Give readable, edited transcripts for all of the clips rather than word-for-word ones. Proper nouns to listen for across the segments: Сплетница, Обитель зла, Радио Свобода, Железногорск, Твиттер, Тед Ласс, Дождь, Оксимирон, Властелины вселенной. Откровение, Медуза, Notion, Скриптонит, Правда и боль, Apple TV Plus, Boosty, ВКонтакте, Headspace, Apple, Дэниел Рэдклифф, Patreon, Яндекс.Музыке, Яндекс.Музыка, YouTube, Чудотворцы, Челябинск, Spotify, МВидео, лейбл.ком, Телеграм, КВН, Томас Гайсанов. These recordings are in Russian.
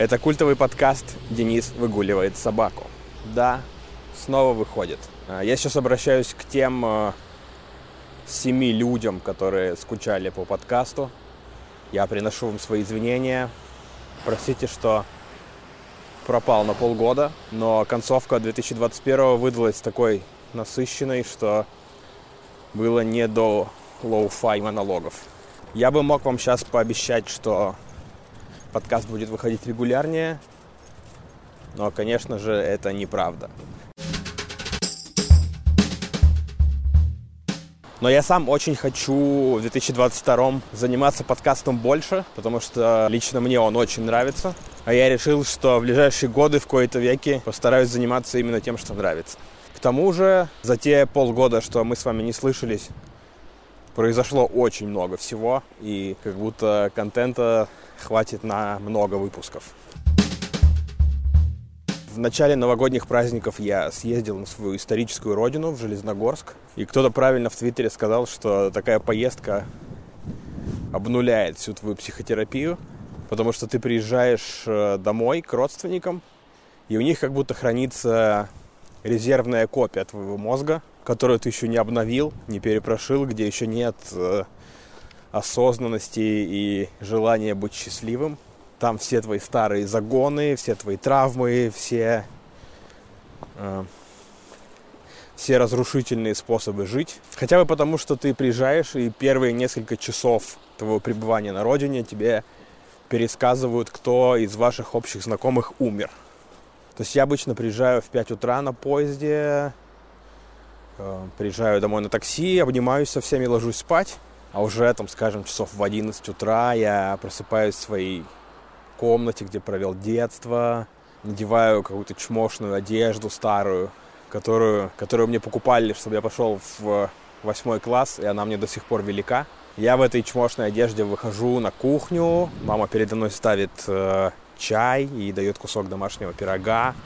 Это культовый подкаст «Денис выгуливает собаку». Да, снова выходит. Я сейчас обращаюсь к тем 7 людям, которые скучали по подкасту. Я приношу вам свои извинения. Простите, что пропал на полгода, но концовка 2021 выдалась такой насыщенной, что было не до лоу-фай монологов. Я бы мог вам сейчас пообещать, что подкаст будет выходить регулярнее, но, конечно же, это неправда. Но я сам очень хочу в 2022 заниматься подкастом больше, потому что лично мне он очень нравится. А я решил, что в ближайшие годы в кои-то веки постараюсь заниматься именно тем, что нравится. К тому же, за те полгода, что мы с вами не слышались, произошло очень много всего, и как будто контента хватит на много выпусков. В начале новогодних праздников я съездил на свою историческую родину, в Железногорск. И кто-то правильно в Твиттере сказал, что такая поездка обнуляет всю твою психотерапию, потому что ты приезжаешь домой к родственникам, и у них как будто хранится резервная копия твоего мозга, которую ты еще не обновил, не перепрошил, где еще нет осознанности и желания быть счастливым. Там все твои старые загоны, все твои травмы, все разрушительные способы жить. Хотя бы потому, что ты приезжаешь, и первые несколько часов твоего пребывания на родине тебе пересказывают, кто из ваших общих знакомых умер. То есть я обычно приезжаю в 5 утра на поезде, приезжаю домой на такси, обнимаюсь со всеми, ложусь спать. А уже, там, скажем, часов в 11 утра я просыпаюсь в своей комнате, где провел детство, надеваю какую-то чмошную одежду старую, которую мне покупали, чтобы я пошел в 8 класс, и она мне до сих пор велика. Я в этой чмошной одежде выхожу на кухню, мама передо мной ставит чай и дает кусок домашнего пирога.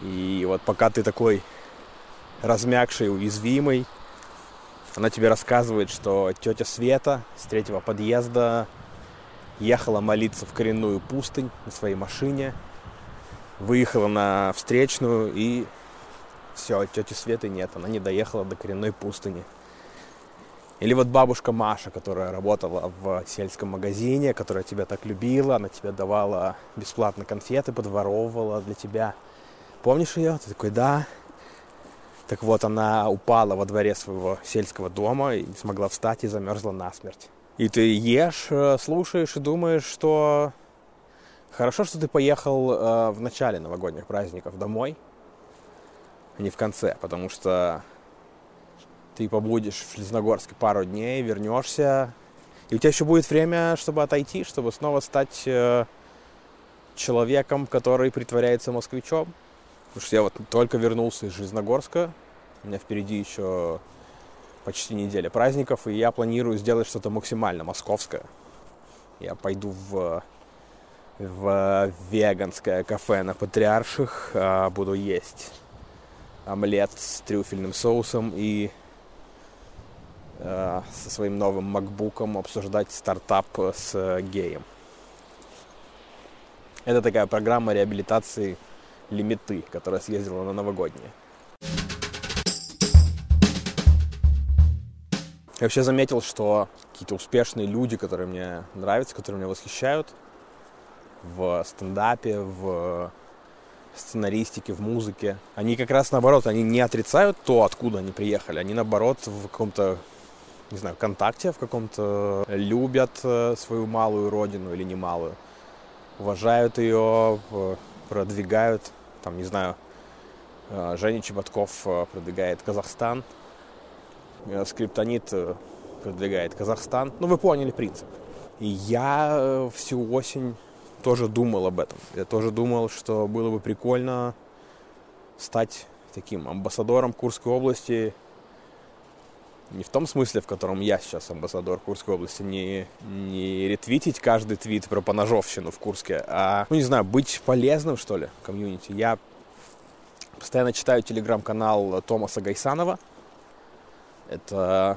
И вот пока ты такой размягший, уязвимый, она тебе рассказывает, что тетя Света с 3-го подъезда ехала молиться в коренную пустынь на своей машине, выехала на встречную, и все, тети Светы нет, она не доехала до коренной пустыни. Или вот бабушка Маша, которая работала в сельском магазине, которая тебя так любила, она тебе давала бесплатно конфеты, подворовывала для тебя. Помнишь ее? Ты такой, да. Так вот, она упала во дворе своего сельского дома и не смогла встать и замерзла насмерть. И ты ешь, слушаешь и думаешь, что хорошо, что ты поехал в начале новогодних праздников домой, а не в конце, потому что ты побудешь в Железногорске пару дней, вернешься, и у тебя еще будет время, чтобы отойти, чтобы снова стать человеком, который притворяется москвичом. Потому что я вот только вернулся из Железногорска, у меня впереди еще почти неделя праздников, и я планирую сделать что-то максимально московское. Я пойду в веганское кафе на Патриарших, буду есть омлет с трюфельным соусом и со своим новым макбуком обсуждать стартап с геем. Это такая программа реабилитации лимиты, которая съездила на новогодние. Я вообще заметил, что какие-то успешные люди, которые мне нравятся, которые меня восхищают в стендапе, в сценаристике, в музыке, они как раз наоборот, они не отрицают то, откуда они приехали, они наоборот в каком-то, не знаю, контакте, в каком-то любят свою малую родину или немалую, уважают ее, продвигают, там, не знаю, Женя Чеботков продвигает Казахстан, Скриптонит продвигает Казахстан. Ну, вы поняли принцип. И я всю осень тоже думал об этом. Я тоже думал, что было бы прикольно стать таким амбассадором Курской области. Не в том смысле, в котором я сейчас амбассадор Курской области. Не ретвитить каждый твит про поножовщину в Курске, а, ну, не знаю, быть полезным, что ли, комьюнити. Я постоянно читаю телеграм-канал Томаса Гайсанова. Это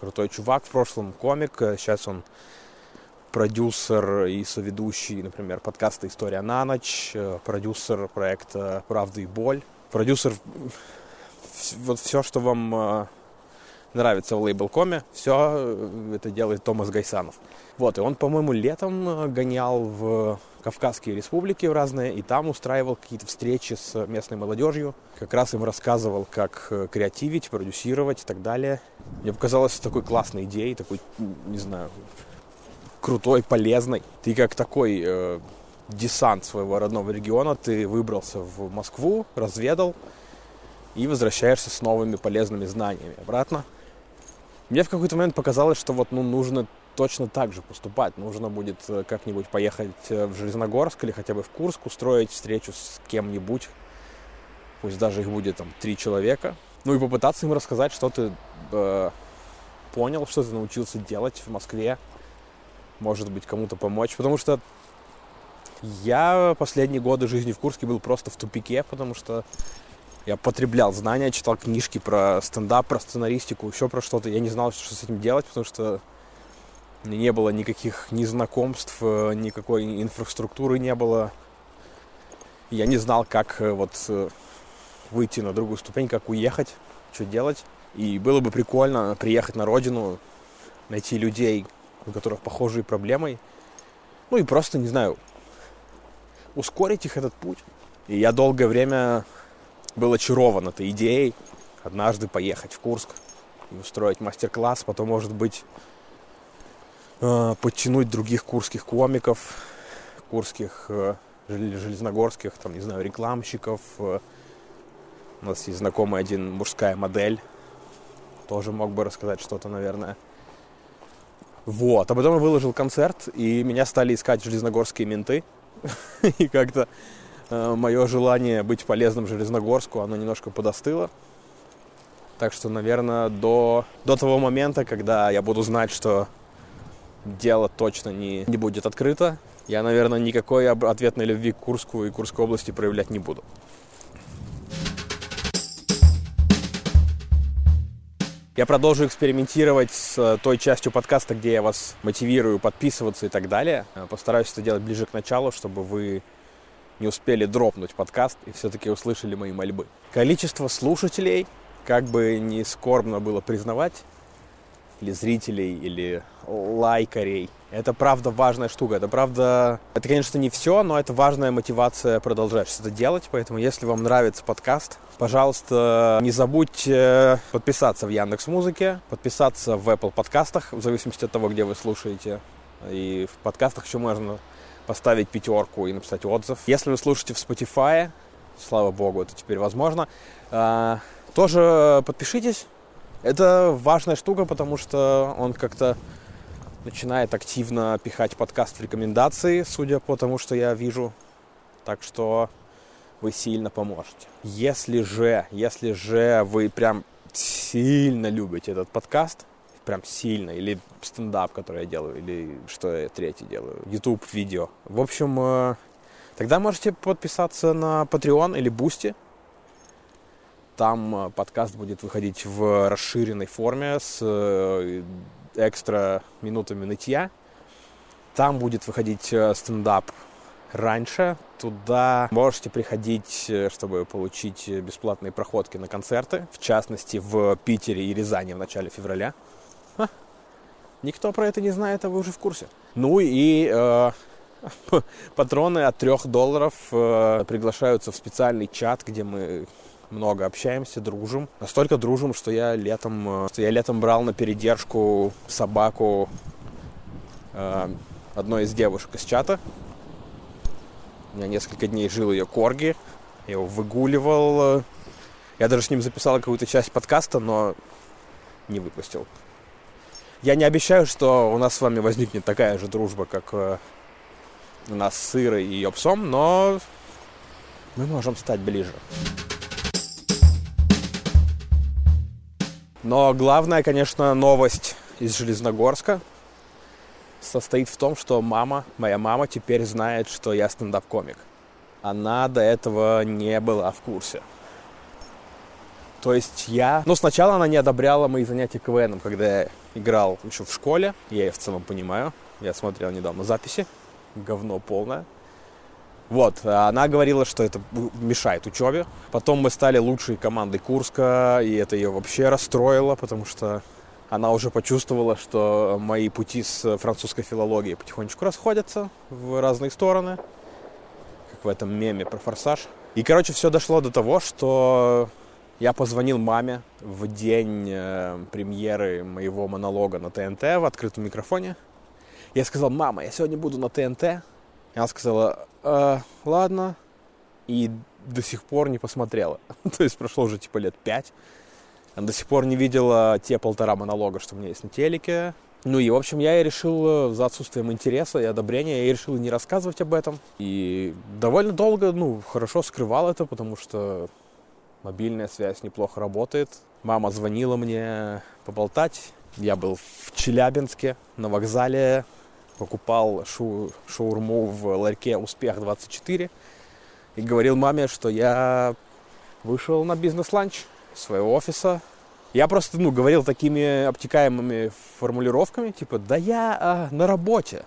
крутой чувак, в прошлом комик, сейчас он продюсер и соведущий, например, подкаста «История на ночь», продюсер проекта «Правда и боль», продюсер вот все, что вам нравится в лейбл.коме, все это делает Томас Гайсанов. Вот, и он, по-моему, летом гонял в Кавказские республики в разные, и там устраивал какие-то встречи с местной молодежью. Как раз им рассказывал, как креативить, продюсировать и так далее. Мне показалось такой классной идеей, такой, не знаю, крутой, полезной. Ты как такой десант своего родного региона, ты выбрался в Москву, разведал и возвращаешься с новыми полезными знаниями обратно. Мне в какой-то момент показалось, что вот, нужно точно так же поступать. Нужно будет как-нибудь поехать в Железногорск или хотя бы в Курск, устроить встречу с кем-нибудь, пусть даже их будет там 3 человека, ну и попытаться им рассказать, что ты понял, что ты научился делать в Москве, может быть, кому-то помочь. Потому что я последние годы жизни в Курске был просто в тупике, потому что я потреблял знания, читал книжки про стендап, про сценаристику, еще про что-то. Я не знал, что с этим делать, потому что не было никаких ни знакомств, никакой инфраструктуры не было. Я не знал, как вот выйти на другую ступень, как уехать, что делать. И было бы прикольно приехать на родину, найти людей, у которых похожие проблемы. Ну и просто, не знаю, ускорить их этот путь. И я долгое время был очарован этой идеей однажды поехать в Курск и устроить мастер-класс, потом, может быть, подтянуть других курских комиков, курских, железногорских, там, не знаю, рекламщиков. У нас есть знакомый один, мужская модель. Тоже мог бы рассказать что-то, наверное. Вот. А потом я выложил концерт, и меня стали искать железногорские менты. И как-то мое желание быть полезным Железногорску, оно немножко подостыло. Так что, наверное, до того момента, когда я буду знать, что дело точно не будет открыто, я, наверное, никакой ответной любви к Курску и Курской области проявлять не буду. Я продолжу экспериментировать с той частью подкаста, где я вас мотивирую подписываться и так далее. Постараюсь это делать ближе к началу, чтобы вы не успели дропнуть подкаст и все-таки услышали мои мольбы. Количество слушателей, как бы не скорбно было признавать, или зрителей, или лайкарей. Это правда важная штука. Это правда... Это, конечно, не все, но это важная мотивация продолжать что-то делать. Поэтому, если вам нравится подкаст, пожалуйста, не забудьте подписаться в Яндекс.Музыке, подписаться в Apple подкастах, в зависимости от того, где вы слушаете. И в подкастах еще можно поставить 5 и написать отзыв. Если вы слушаете в Spotify, слава богу, это теперь возможно, тоже подпишитесь. Это важная штука, потому что он как-то начинает активно пихать подкаст в рекомендации, судя по тому, что я вижу. Так что вы сильно поможете. Если же вы прям сильно любите этот подкаст, прям сильно, или стендап, который я делаю, или что я третий делаю, YouTube видео. В общем, тогда можете подписаться на Patreon или Boosty. Там подкаст будет выходить в расширенной форме с экстра минутами нытья. Там будет выходить стендап раньше. Туда можете приходить, чтобы получить бесплатные проходки на концерты. В частности, в Питере и Рязани в начале февраля. Ха. Никто про это не знает, а вы уже в курсе. Ну и патроны от $3 приглашаются в специальный чат, где мы много общаемся, дружим. Настолько дружим, что я летом брал на передержку собаку одной из девушек из чата. У меня несколько дней жил ее корги. Я его выгуливал. Я даже с ним записал какую-то часть подкаста, но не выпустил. Я не обещаю, что у нас с вами возникнет такая же дружба, как у нас с Ирой и ее псом, но мы можем стать ближе. Но главная, конечно, новость из Железногорска состоит в том, что моя мама теперь знает, что я стендап-комик. Она до этого не была в курсе. То есть я... Сначала она не одобряла мои занятия КВНом, когда я играл еще в школе. Я ее в целом понимаю. Я смотрел недавно записи. Говно полное. Вот, она говорила, что это мешает учебе. Потом мы стали лучшей командой Курска, и это ее вообще расстроило, потому что она уже почувствовала, что мои пути с французской филологией потихонечку расходятся в разные стороны, как в этом меме про форсаж. И, короче, все дошло до того, что я позвонил маме в день премьеры моего монолога на ТНТ в открытом микрофоне. Я сказал: мама, я сегодня буду на ТНТ. Она сказала: ладно, и до сих пор не посмотрела. То есть прошло уже типа лет 5. Она до сих пор не видела те 1,5 монолога, что у меня есть на телеке. Ну и, в общем, я и решил, за отсутствием интереса и одобрения, я и решил не рассказывать об этом. И довольно долго, хорошо скрывал это, потому что мобильная связь неплохо работает. Мама звонила мне поболтать. Я был в Челябинске на вокзале. Покупал шаурму в ларьке «Успех-24» и говорил маме, что я вышел на бизнес-ланч своего офиса. Я просто, говорил такими обтекаемыми формулировками, типа: да я на работе.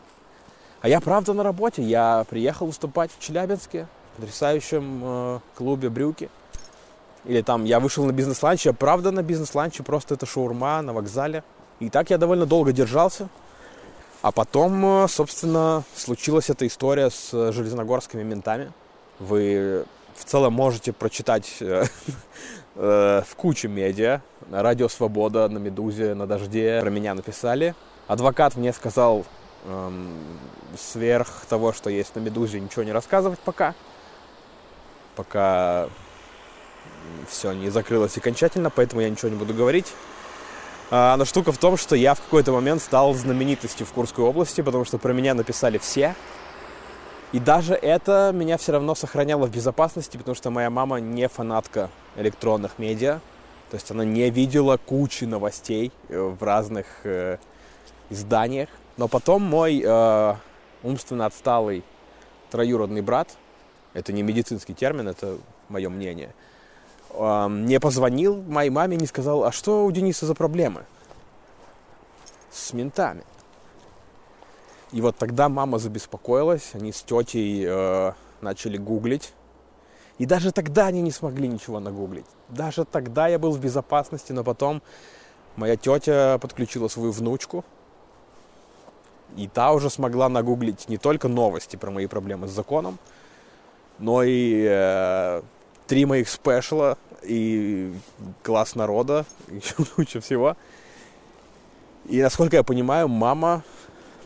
А я правда на работе. Я приехал выступать в Челябинске в потрясающем клубе «Брюки». Или там: я вышел на бизнес-ланч, я правда на бизнес-ланче, просто это шаурма на вокзале. И так я довольно долго держался. А потом, собственно, случилась эта история с железногорскими ментами. Вы в целом можете прочитать в куче медиа. На «Радио Свобода», на «Медузе», на «Дожде» про меня написали. Адвокат мне сказал сверх того, что есть на «Медузе», ничего не рассказывать пока. Пока все не закрылось окончательно, поэтому я ничего не буду говорить. Но штука в том, что я в какой-то момент стал знаменитостью в Курской области, потому что про меня написали все. И даже это меня все равно сохраняло в безопасности, потому что моя мама не фанатка электронных медиа. То есть она не видела кучи новостей в разных изданиях. Но потом мой умственно отсталый троюродный брат, это не медицинский термин, это мое мнение, не позвонил моей маме, не сказал: а что у Дениса за проблемы с ментами? И вот тогда мама забеспокоилась, они с тетей начали гуглить. И даже тогда они не смогли ничего нагуглить. Даже тогда я был в безопасности, но потом моя тетя подключила свою внучку, и та уже смогла нагуглить не только новости про мои проблемы с законом, но и... 3 моих спешла и класс народа, и еще лучше всего. И, насколько я понимаю, мама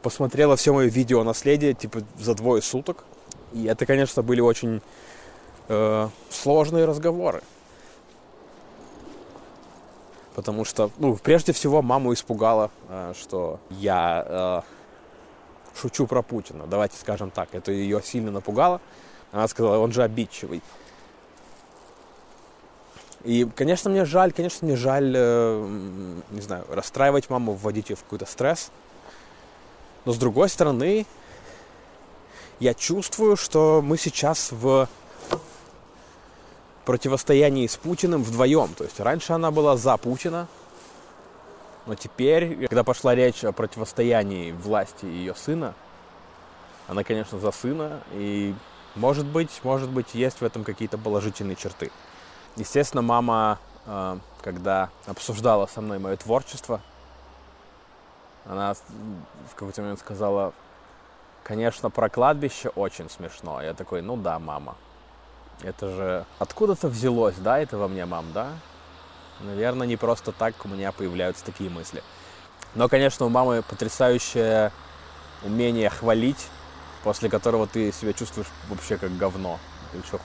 посмотрела все мои видео наследие типа за 2 суток. И это, конечно, были очень сложные разговоры. Потому что, прежде всего, маму испугало, что я шучу про Путина. Давайте скажем так, это ее сильно напугало. Она сказала: он же обидчивый. И, конечно, мне жаль, не знаю, расстраивать маму, вводить ее в какой-то стресс. Но, с другой стороны, я чувствую, что мы сейчас в противостоянии с Путиным вдвоем. То есть раньше она была за Путина, но теперь, когда пошла речь о противостоянии власти и ее сына, она, конечно, за сына. И, может быть, есть в этом какие-то положительные черты. Естественно, мама, когда обсуждала со мной мое творчество, она в какой-то момент сказала: конечно, про кладбище очень смешно. Я такой: ну да, мама. Это же откуда-то взялось, да, это во мне, мам, да? Наверное, не просто так у меня появляются такие мысли. Но, конечно, у мамы потрясающее умение хвалить, после которого ты себя чувствуешь вообще как говно. Или что?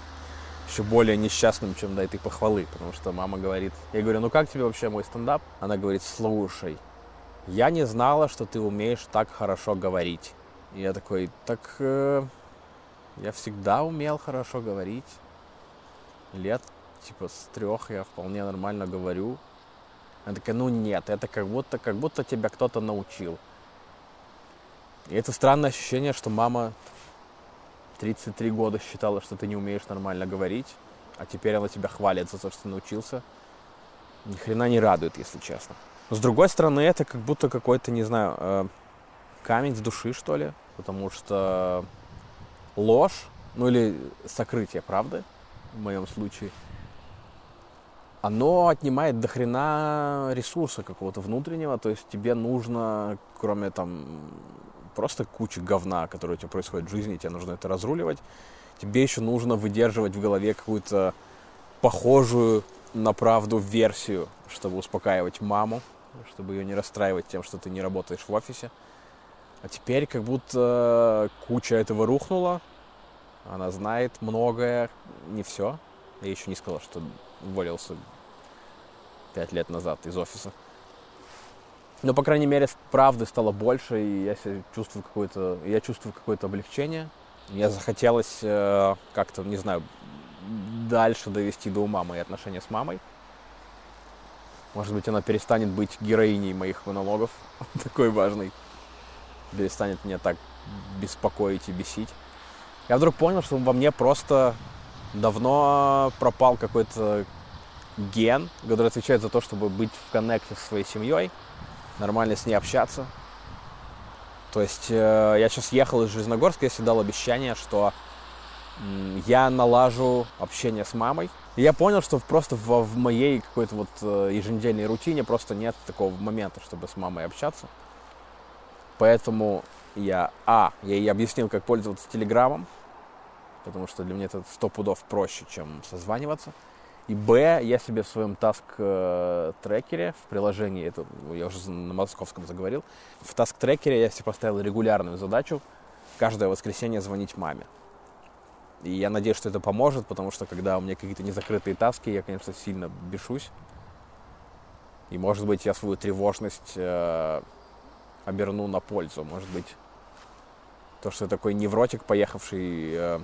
Еще более несчастным, чем до этой похвалы. Потому что мама говорит... Я говорю: ну как тебе вообще мой стендап? Она говорит: слушай, я не знала, что ты умеешь так хорошо говорить. И я такой: так я всегда умел хорошо говорить. Лет типа с 3 я вполне нормально говорю. Она такая: ну нет, это как будто тебя кто-то научил. И это странное ощущение, что мама... 33 года считала, что ты не умеешь нормально говорить, а теперь она тебя хвалит за то, что ты научился. Ни хрена не радует, если честно. Но, с другой стороны, это как будто какой-то, не знаю, камень с души, что ли, потому что ложь, ну или сокрытие правды, в моем случае, оно отнимает до хрена ресурса какого-то внутреннего, то есть тебе нужно, кроме там просто кучи говна, которое у тебя происходит в жизни, тебе нужно это разруливать, тебе еще нужно выдерживать в голове какую-то похожую на правду версию, чтобы успокаивать маму, чтобы ее не расстраивать тем, что ты не работаешь в офисе. А теперь как будто куча этого рухнула, она знает многое, не все. Я еще не сказал, что уволился 5 лет назад из офиса. Но, по крайней мере, правды стало больше, и я чувствую какое-то облегчение. Мне захотелось как-то, не знаю, дальше довести до ума мои отношения с мамой. Может быть, она перестанет быть героиней моих монологов, такой важной. Перестанет меня так беспокоить и бесить. Я вдруг понял, что во мне просто давно пропал какой-то ген, который отвечает за то, чтобы быть в коннекте со своей семьей, нормально с ней общаться. То есть я сейчас ехал из Железногорска, я себе дал обещание, что я налажу общение с мамой. И я понял, что просто в моей какой-то вот еженедельной рутине просто нет такого момента, чтобы с мамой общаться. Поэтому я ей объяснил, как пользоваться Телеграмом, потому что для меня это 100 пудов проще, чем созваниваться. И Б, я себе в своем таск-трекере, в приложении, это я уже на московском заговорил, в таск-трекере я себе поставил регулярную задачу каждое воскресенье звонить маме. И я надеюсь, что это поможет, потому что когда у меня какие-то незакрытые таски, я, конечно, сильно бешусь. И, может быть, я свою тревожность оберну на пользу. Может быть, то, что я такой невротик, поехавший,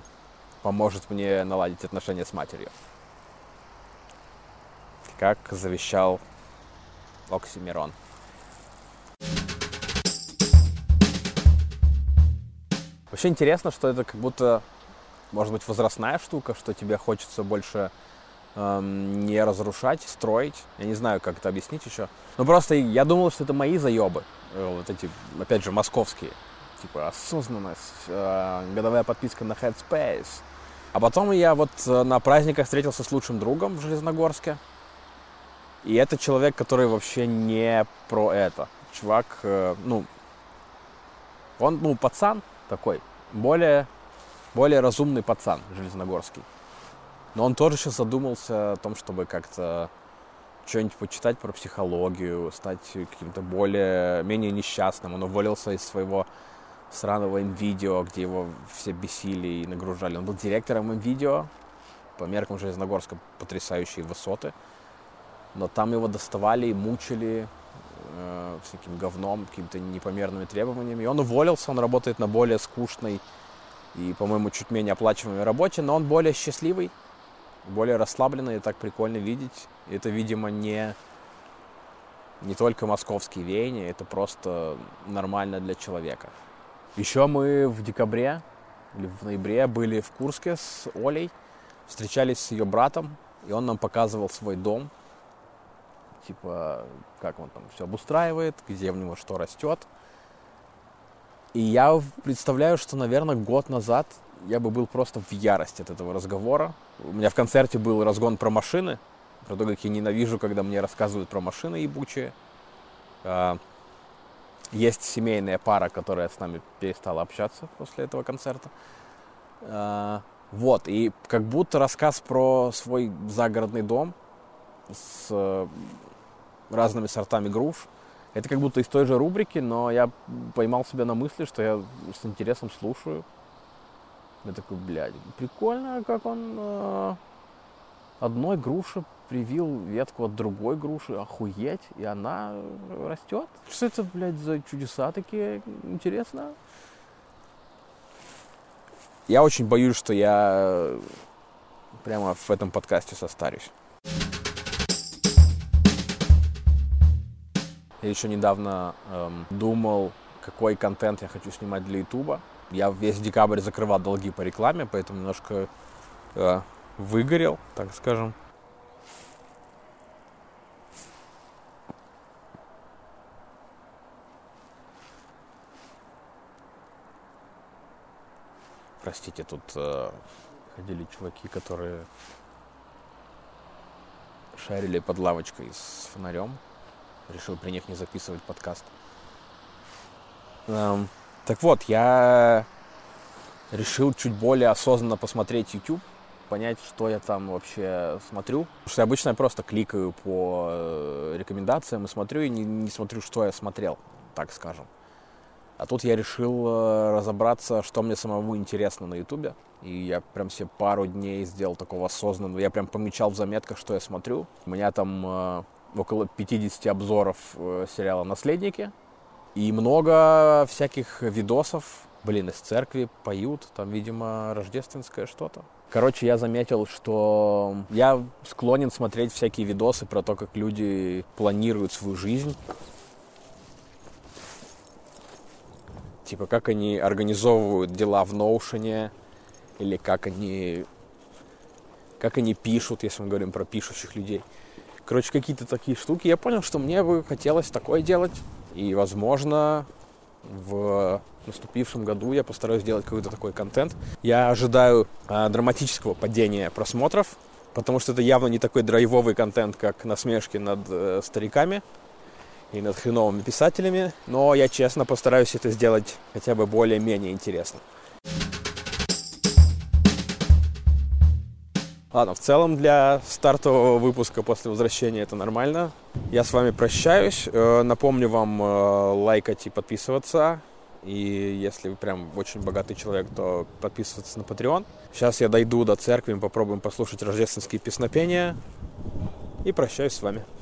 поможет мне наладить отношения с матерью. Как завещал Оксимирон. Вообще интересно, что это как будто, может быть, возрастная штука, что тебе хочется больше не разрушать, строить. Я не знаю, как это объяснить еще. Но просто я думал, что это мои заебы. Вот эти, опять же, московские. Типа осознанность, годовая подписка на Headspace. А потом я вот на праздниках встретился с лучшим другом в Железногорске. И это человек, который вообще не про это. Чувак, он пацан такой. Более разумный пацан железногорский. Но он тоже сейчас задумался о том, чтобы как-то что-нибудь почитать про психологию, стать каким-то менее несчастным. Он уволился из своего сраного МВидео, где его все бесили и нагружали. Он был директором МВидео, по меркам Железногорска потрясающие высоты. Но там его доставали и мучили всяким говном, какими-то непомерными требованиями. И он уволился, он работает на более скучной и, по-моему, чуть менее оплачиваемой работе, но он более счастливый, более расслабленный, и так прикольно видеть. И это, видимо, не только московские веяния, это просто нормально для человека. Еще мы в декабре или в ноябре были в Курске с Олей, встречались с ее братом, и он нам показывал свой дом, типа, как он там все обустраивает, где в него что растет. И я представляю, что, наверное, год назад я бы был просто в ярости от этого разговора. У меня в концерте был разгон про машины, про то, как я ненавижу, когда мне рассказывают про машины ебучие. Есть семейная пара, которая с нами перестала общаться после этого концерта. Вот, и как будто рассказ про свой загородный дом с разными сортами груш. Это как будто из той же рубрики, но я поймал себя на мысли, что я с интересом слушаю. Я такой, блядь, прикольно, как он одной груши привил ветку от другой груши, охуеть, и она растет. Что это, блядь, за чудеса такие, интересно. Я очень боюсь, что я прямо в этом подкасте состарюсь. Я еще недавно думал, какой контент я хочу снимать для Ютуба. Я весь декабрь закрывал долги по рекламе, поэтому немножко выгорел, так скажем. Простите, тут ходили чуваки, которые шарили под лавочкой с фонарем. Решил при них не записывать подкаст. Так вот, я решил чуть более осознанно посмотреть YouTube, понять, что я там вообще смотрю. Потому что обычно я просто кликаю по рекомендациям и смотрю, и не смотрю, что я смотрел, так скажем. А тут я решил разобраться, что мне самому интересно на Ютубе. И я прям себе пару дней сделал такого осознанного. Я прям помечал в заметках, что я смотрю. У меня там около 50 обзоров сериала «Наследники». И много всяких видосов. Блин, из церкви поют. Там, видимо, рождественское что-то. Короче, я заметил, что я склонен смотреть всякие видосы про то, как люди планируют свою жизнь. Типа, как они организовывают дела в Notion, или как они пишут, если мы говорим про пишущих людей. Короче, какие-то такие штуки. Я понял, что мне бы хотелось такое делать. И, возможно, в наступившем году я постараюсь сделать какой-то такой контент. Я ожидаю драматического падения просмотров, потому что это явно не такой драйвовый контент, как насмешки над стариками и над хреновыми писателями, но я честно постараюсь это сделать хотя бы более-менее интересно. Ладно, в целом для стартового выпуска после возвращения это нормально. Я с вами прощаюсь. Напомню вам лайкать и подписываться. И если вы прям очень богатый человек, то подписываться на Patreon. Сейчас я дойду до церкви, мы попробуем послушать рождественские песнопения. И прощаюсь с вами.